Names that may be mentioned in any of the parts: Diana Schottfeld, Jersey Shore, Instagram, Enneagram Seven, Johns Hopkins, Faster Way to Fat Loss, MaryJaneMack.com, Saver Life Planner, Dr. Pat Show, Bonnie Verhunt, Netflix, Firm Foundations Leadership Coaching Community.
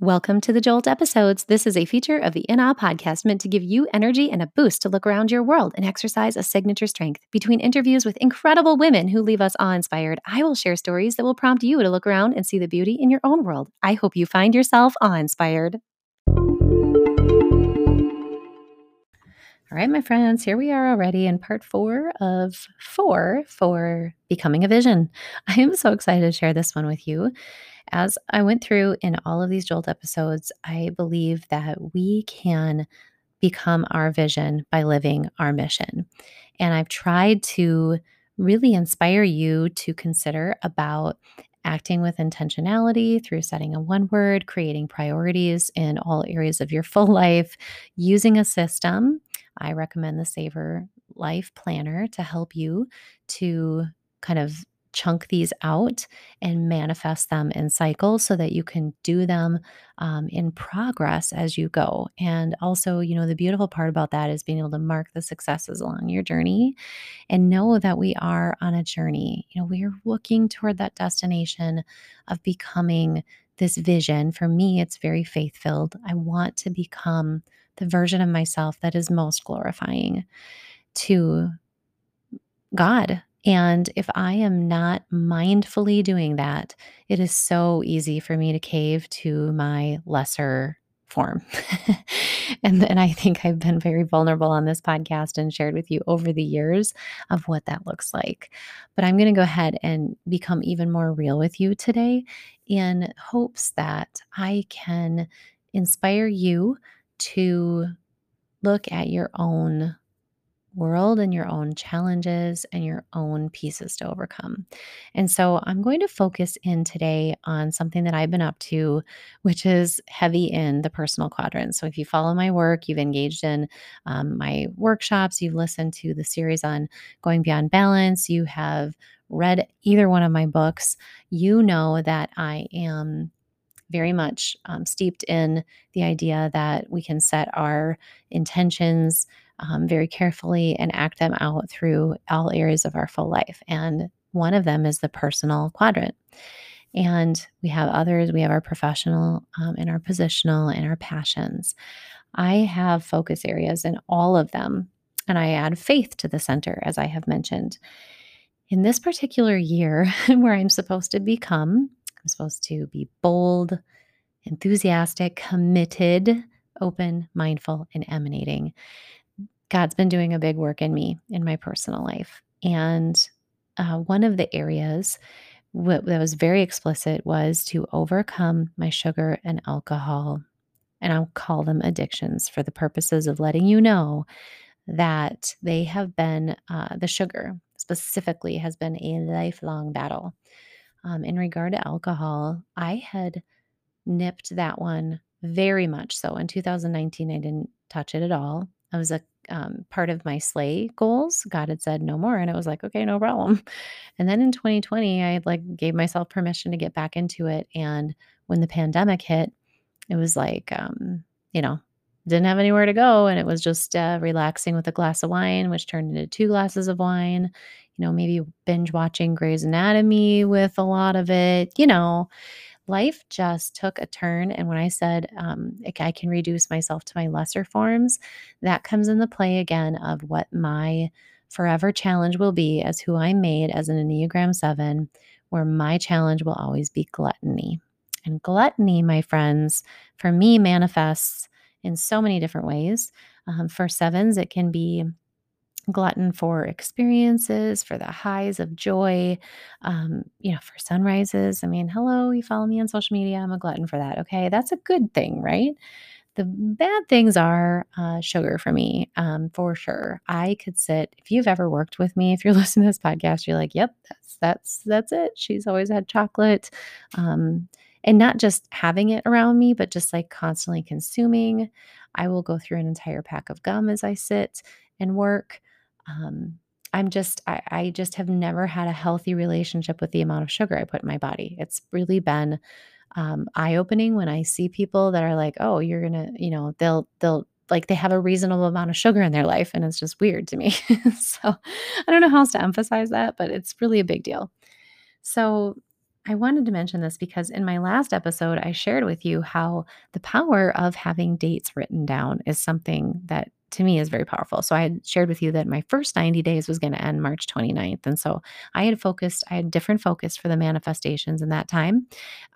Welcome to the Jolt episodes. This is a feature of the In-Awe podcast meant to give you energy and a boost to look around your world and exercise a signature strength. Between interviews with incredible women who leave us awe-inspired, I will share stories that will prompt you to look around and see the beauty in your own world. I hope you find yourself awe-inspired. All right, my friends, here we are already in part 4 of 4 for Becoming a Vision. I am so excited to share this one with you. As I went through in all of these Jolt episodes, I believe that we can become our vision by living our mission. And I've tried to really inspire you to consider about acting with intentionality through setting a one word, creating priorities in all areas of your full life, using a system. I recommend the Saver Life Planner to help you to kind of chunk these out and manifest them in cycles so that you can do them in progress as you go. And also, you know, the beautiful part about that is being able to mark the successes along your journey and know that we are on a journey. You know, we are looking toward that destination of becoming this vision. For me, it's very faith-filled. I want to become the version of myself that is most glorifying to God. And if I am not mindfully doing that, it is so easy for me to cave to my lesser form. And I think I've been very vulnerable on this podcast and shared with you over the years of what that looks like. But I'm going to go ahead and become even more real with you today in hopes that I can inspire you to look at your own world and your own challenges and your own pieces to overcome. And so I'm going to focus in today on something that I've been up to, which is heavy in the personal quadrant. So if you follow my work, you've engaged in my workshops, you've listened to the series on Going Beyond Balance, you have read either one of my books, you know that I am very much steeped in the idea that we can set our intentions very carefully and act them out through all areas of our full life. And one of them is the personal quadrant. And we have others. We have our professional and our positional and our passions. I have focus areas in all of them. And I add faith to the center, as I have mentioned. In this particular year where I'm supposed to be bold, enthusiastic, committed, open, mindful, and emanating. God's been doing a big work in me, in my personal life. And one of the areas that was very explicit was to overcome my sugar and alcohol. And I'll call them addictions for the purposes of letting you know that they have been, the sugar specifically has been a lifelong battle. In regard to alcohol, I had nipped that one very much so. In 2019, I didn't touch it at all. I was a part of my sleigh goals. God had said no more. And I was like, okay, no problem. And then in 2020, I gave myself permission to get back into it. And when the pandemic hit, it was like, didn't have anywhere to go. And it was just relaxing with a glass of wine, which turned into 2 glasses of wine, maybe binge watching Grey's Anatomy with a lot of it. Life just took a turn. And when I said, I can reduce myself to my lesser forms, that comes into play again of what my forever challenge will be as who I'm made as an Enneagram 7, where my challenge will always be gluttony. And gluttony, my friends, for me manifests in so many different ways. For 7s, it can be glutton for experiences, for the highs of joy, for sunrises. I mean, hello, you follow me on social media. I'm a glutton for that. Okay. That's a good thing, right? The bad things are sugar for me, for sure. I could sit, if you've ever worked with me, if you're listening to this podcast, you're like, yep, that's it. She's always had chocolate. And not just having it around me, but just constantly consuming. I will go through an entire pack of gum as I sit and work. I just have never had a healthy relationship with the amount of sugar I put in my body. It's really been eye-opening when I see people that are like, oh, you're gonna, they'll they have a reasonable amount of sugar in their life. And it's just weird to me. So I don't know how else to emphasize that, but it's really a big deal. So I wanted to mention this because in my last episode, I shared with you how the power of having dates written down is something that to me is very powerful. So I had shared with you that my first 90 days was going to end March 29th. And so I had different focus for the manifestations in that time.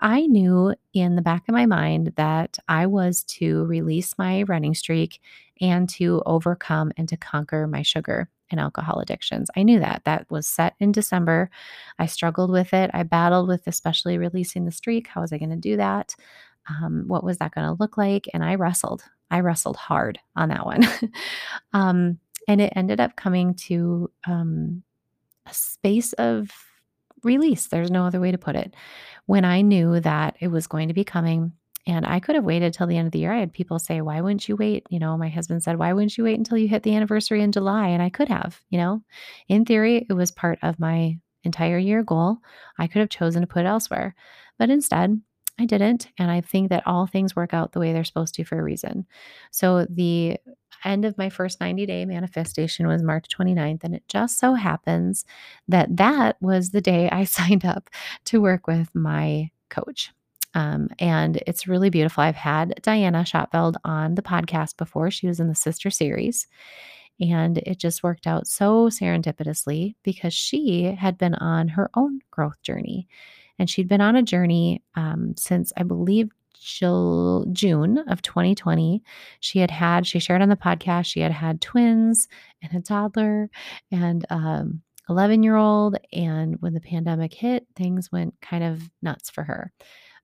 I knew in the back of my mind that I was to release my running streak and to overcome and to conquer my sugar and alcohol addictions. I knew that was set in December. I struggled with it. I battled with especially releasing the streak. How was I going to do that? What was that going to look like? And I wrestled hard on that one. And it ended up coming to a space of release. There's no other way to put it. When I knew that it was going to be coming, and I could have waited till the end of the year. I had people say, why wouldn't you wait? You know, my husband said, why wouldn't you wait until you hit the anniversary in July? And I could have, you know, in theory, it was part of my entire year goal. I could have chosen to put it elsewhere, but instead I didn't. And I think that all things work out the way they're supposed to for a reason. So the end of my first 90-day manifestation was March 29th. And it just so happens that that was the day I signed up to work with my coach. And it's really beautiful. I've had Diana Schottfeld on the podcast before. She was in the Sister series, and it just worked out so serendipitously because she had been on her own growth journey, and she'd been on a journey since I believe June of 2020. She shared on the podcast, she had twins and a toddler and 11-year-old. And when the pandemic hit, things went kind of nuts for her,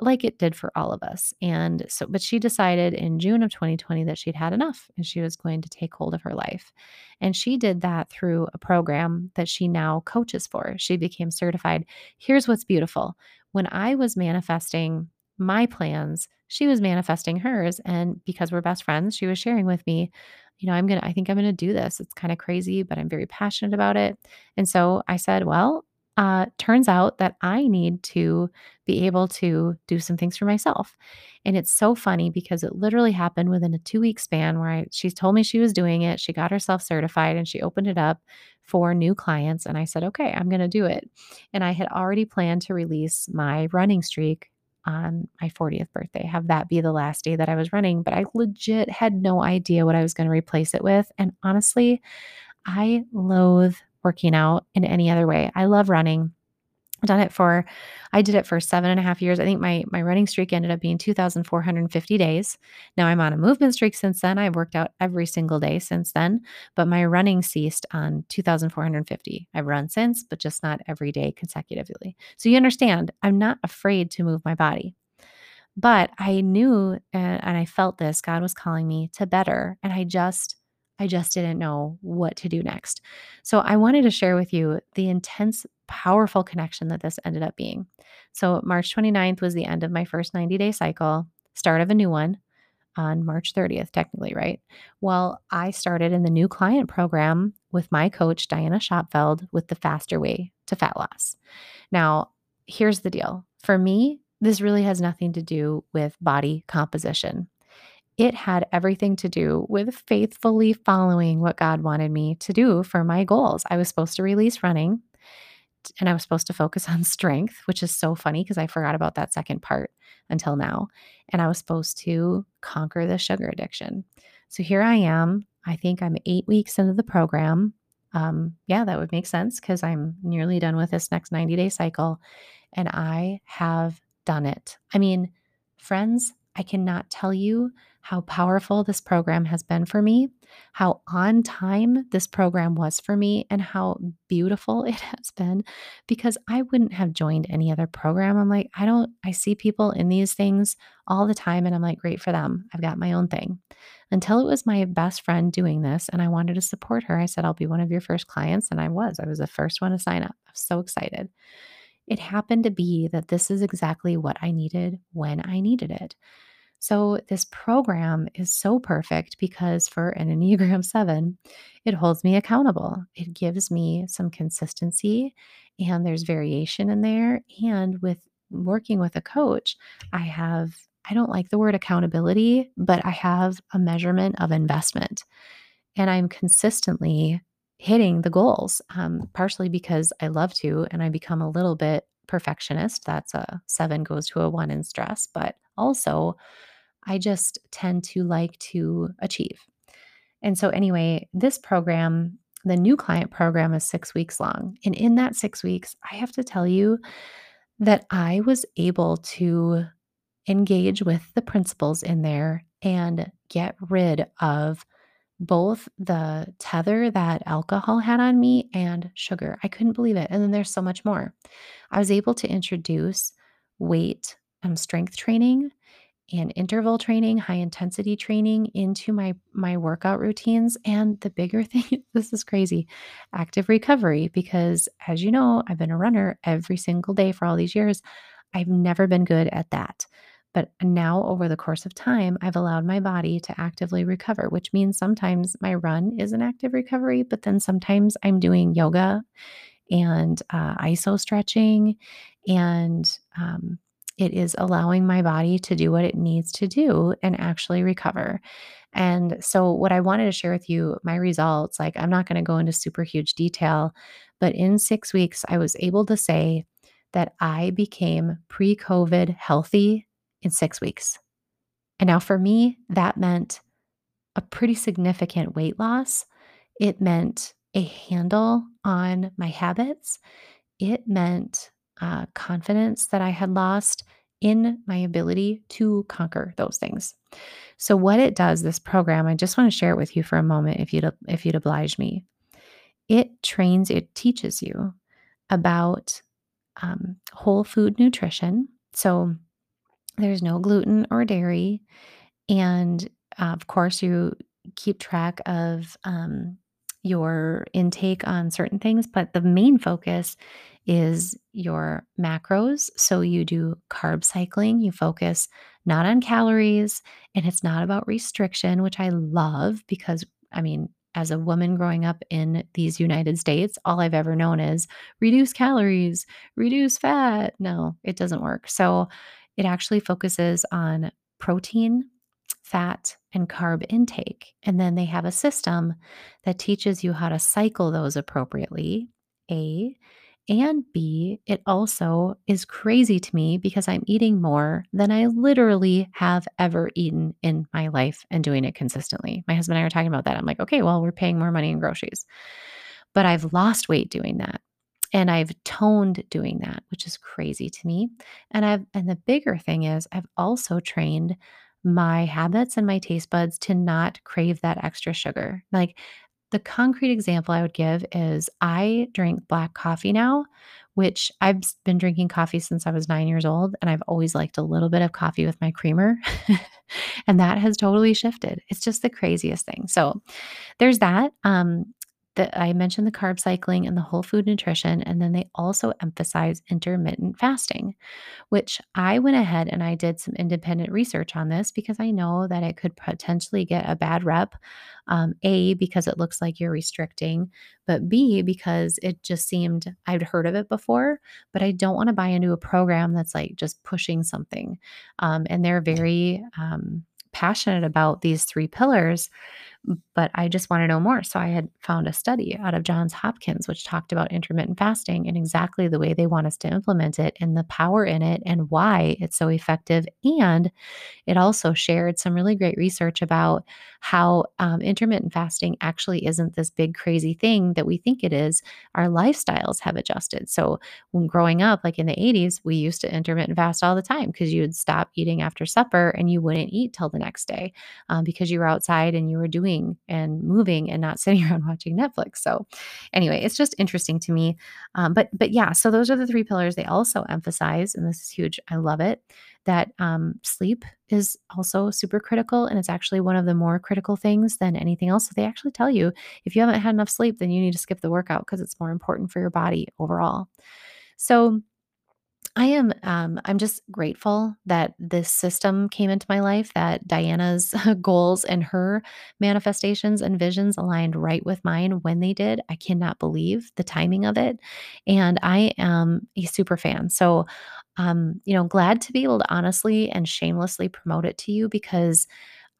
like it did for all of us. And so, but she decided in June of 2020 that she'd had enough and she was going to take hold of her life. And she did that through a program that she now coaches for. She became certified. Here's what's beautiful. When I was manifesting my plans, she was manifesting hers. And because we're best friends, she was sharing with me, you know, I think I'm going to do this. It's kind of crazy, but I'm very passionate about it. And so I said, well, turns out that I need to be able to do some things for myself. And it's so funny because it literally happened within a 2-week span where she told me she was doing it. She got herself certified and she opened it up for new clients. And I said, okay, I'm going to do it. And I had already planned to release my running streak on my 40th birthday, have that be the last day that I was running, but I legit had no idea what I was going to replace it with. And honestly, I loathe working out in any other way. I love running. I did it for 7.5 years. I think my running streak ended up being 2,450 days. Now I'm on a movement streak since then. I've worked out every single day since then, but my running ceased on 2,450. I've run since, but just not every day consecutively. So you understand, I'm not afraid to move my body. But I knew, and I felt this, God was calling me to better. And I just didn't know what to do next. So I wanted to share with you the intense, powerful connection that this ended up being. So March 29th was the end of my first 90-day cycle, start of a new one on March 30th, technically, right? Well, I started in the new client program with my coach, Diana Schottfeld, with the Faster Way to Fat Loss. Now, here's the deal. For me, this really has nothing to do with body composition. It had everything to do with faithfully following what God wanted me to do for my goals. I was supposed to release running and I was supposed to focus on strength, which is so funny because I forgot about that second part until now. And I was supposed to conquer the sugar addiction. So here I am. I think I'm 8 weeks into the program. Yeah, that would make sense because I'm nearly done with this next 90-day cycle. And I have done it. I mean, friends, I cannot tell you how powerful this program has been for me, how on time this program was for me, and how beautiful it has been because I wouldn't have joined any other program. I'm like, I see people in these things all the time and I'm like, great for them. I've got my own thing. Until it was my best friend doing this and I wanted to support her, I said, I'll be one of your first clients. And I was the first one to sign up. I was so excited. It happened to be that this is exactly what I needed when I needed it. So this program is so perfect because for an Enneagram 7, it holds me accountable. It gives me some consistency and there's variation in there. And with working with a coach, I don't like the word accountability, but I have a measurement of investment and I'm consistently hitting the goals, partially because I love to, and I become a little bit perfectionist. That's a 7 goes to a 1 in stress, but also I just tend to like to achieve. And so anyway, this program, the new client program, is 6 weeks long. And in that 6 weeks, I have to tell you that I was able to engage with the principles in there and get rid of both the tether that alcohol had on me and sugar. I couldn't believe it. And then there's so much more. I was able to introduce weight and strength training and interval training, high intensity training into my workout routines. And the bigger thing, this is crazy, active recovery, because as you know, I've been a runner every single day for all these years. I've never been good at that. But now over the course of time, I've allowed my body to actively recover, which means sometimes my run is an active recovery, but then sometimes I'm doing yoga and iso stretching, and it is allowing my body to do what it needs to do and actually recover. And so what I wanted to share with you, my results, like I'm not going to go into super huge detail, but in 6 weeks, I was able to say that I became pre-COVID healthy in 6 weeks. And now for me, that meant a pretty significant weight loss. It meant a handle on my habits. It meant confidence that I had lost in my ability to conquer those things. So what it does, this program, I just want to share it with you for a moment if you'd oblige me. It teaches you about whole food nutrition. So there's no gluten or dairy. And of course, you keep track of your intake on certain things, but the main focus is your macros. So you do carb cycling, you focus not on calories, and it's not about restriction, which I love because, I mean, as a woman growing up in these United States, all I've ever known is reduce calories, reduce fat. No, it doesn't work. So it actually focuses on protein, fat, and carb intake. And then they have a system that teaches you how to cycle those appropriately, A. And B, it also is crazy to me because I'm eating more than I literally have ever eaten in my life and doing it consistently. My husband and I are talking about that. I'm like, okay, well, we're paying more money in groceries. But I've lost weight doing that. And I've toned doing that, which is crazy to me. And the bigger thing is I've also trained my habits and my taste buds to not crave that extra sugar. Like the concrete example I would give is I drink black coffee now, which I've been drinking coffee since I was 9 years old. And I've always liked a little bit of coffee with my creamer. And that has totally shifted. It's just the craziest thing. So there's that. I mentioned the carb cycling and the whole food nutrition, and then they also emphasize intermittent fasting, which I went ahead and I did some independent research on this because I know that it could potentially get a bad rep, A, because it looks like you're restricting, but B, because it just seemed I'd heard of it before, but I don't want to buy into a program that's like just pushing something. And they're very passionate about these three pillars, but I just want to know more. So I had found a study out of Johns Hopkins, which talked about intermittent fasting and exactly the way they want us to implement it and the power in it and why it's so effective. And it also shared some really great research about how intermittent fasting actually isn't this big crazy thing that we think it is. Our lifestyles have adjusted. So when growing up, like in the 80s, we used to intermittent fast all the time because you would stop eating after supper and you wouldn't eat till the next day because you were outside and you were doing and moving and not sitting around watching Netflix. So anyway, it's just interesting to me. But yeah, so those are the three pillars. They also emphasize, and this is huge, I love it, that sleep is also super critical. And it's actually one of the more critical things than anything else. So they actually tell you, if you haven't had enough sleep, then you need to skip the workout because it's more important for your body overall. So I'm just grateful that this system came into my life, that Diana's goals and her manifestations and visions aligned right with mine when they did. I cannot believe the timing of it. And I am a super fan. So, glad to be able to honestly and shamelessly promote it to you because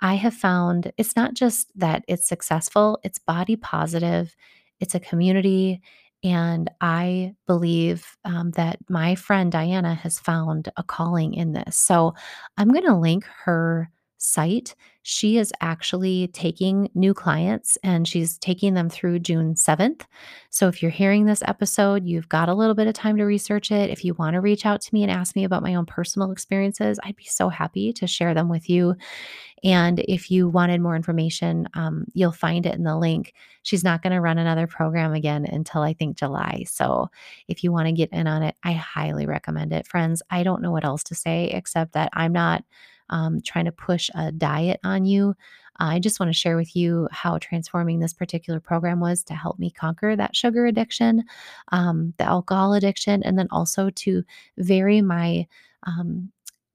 I have found it's not just that it's successful, it's body positive, it's a community. And I believe that my friend Diana has found a calling in this. So I'm going to link her site. She is actually taking new clients and she's taking them through June 7th. So if you're hearing this episode, you've got a little bit of time to research it. If you want to reach out to me and ask me about my own personal experiences, I'd be so happy to share them with you. And if you wanted more information, you'll find it in the link. She's not going to run another program again until I think July. So if you want to get in on it, I highly recommend it. Friends, I don't know what else to say except that I'm not trying to push a diet on you. I just want to share with you how transforming this particular program was to help me conquer that sugar addiction, the alcohol addiction, and then also to vary my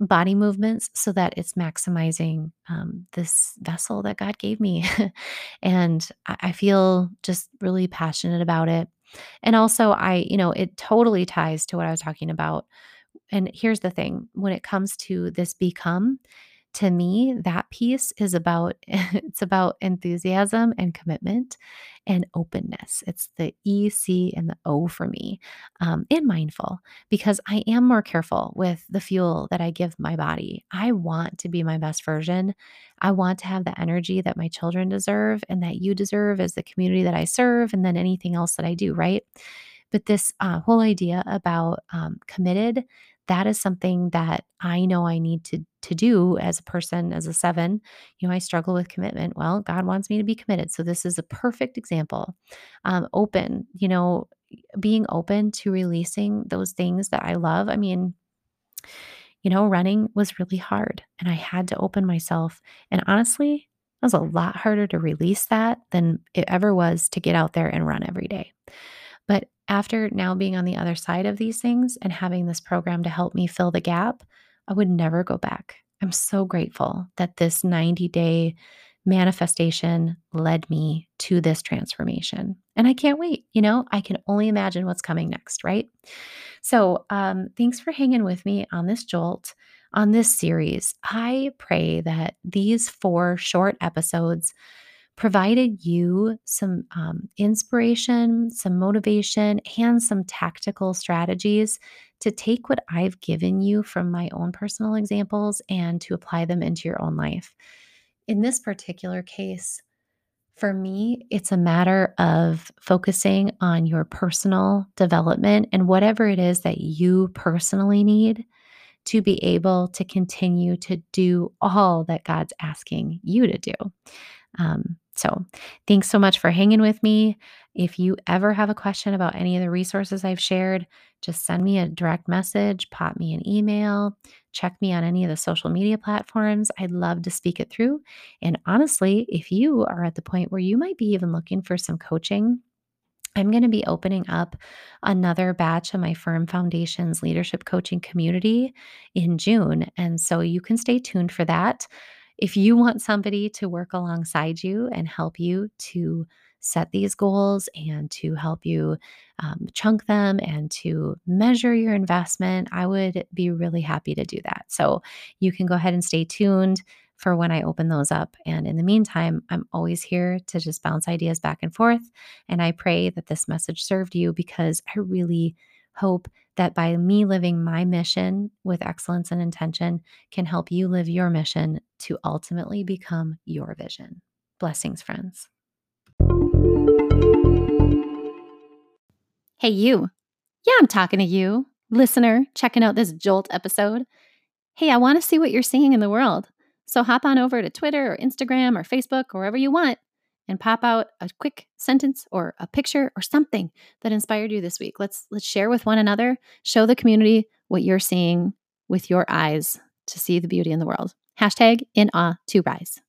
body movements so that it's maximizing this vessel that God gave me. And I feel just really passionate about it. And also it totally ties to what I was talking about. And here's the thing, when it comes to this become, to me, that piece is about, it's about enthusiasm and commitment and openness. It's the E, C, and the O for me, and mindful, because I am more careful with the fuel that I give my body. I want to be my best version. I want to have the energy that my children deserve and that you deserve as the community that I serve, and then anything else that I do, right? But this whole idea about committed, that is something that I know I need to do as a person, as a seven. I struggle with commitment. Well, God wants me to be committed. So this is a perfect example. Open, being open to releasing those things that I love. I mean, running was really hard and I had to open myself. And honestly, it was a lot harder to release that than it ever was to get out there and run every day. But after now being on the other side of these things and having this program to help me fill the gap, I would never go back. I'm so grateful that this 90-day manifestation led me to this transformation. And I can't wait. I can only imagine what's coming next, right? So thanks for hanging with me on this jolt, on this series. I pray that these 4 short episodes provided you some inspiration, some motivation, and some tactical strategies to take what I've given you from my own personal examples and to apply them into your own life. In this particular case, for me, it's a matter of focusing on your personal development and whatever it is that you personally need to be able to continue to do all that God's asking you to do. So thanks so much for hanging with me. If you ever have a question about any of the resources I've shared, just send me a direct message, pop me an email, check me on any of the social media platforms. I'd love to speak it through. And honestly, if you are at the point where you might be even looking for some coaching, I'm going to be opening up another batch of my Firm Foundations Leadership Coaching Community in June. And so you can stay tuned for that. If you want somebody to work alongside you and help you to set these goals and to help you chunk them and to measure your investment, I would be really happy to do that. So you can go ahead and stay tuned for when I open those up. And in the meantime, I'm always here to just bounce ideas back and forth. And I pray that this message served you, because I really hope that by me living my mission with excellence and intention can help you live your mission to ultimately become your vision. Blessings, friends. Hey, you. Yeah, I'm talking to you, listener, checking out this Jolt episode. Hey, I want to see what you're seeing in the world. So hop on over to Twitter or Instagram or Facebook or wherever you want and pop out a quick sentence or a picture or something that inspired you this week. Let's share with one another, show the community what you're seeing with your eyes to see the beauty in the world. #InAwe2Rise.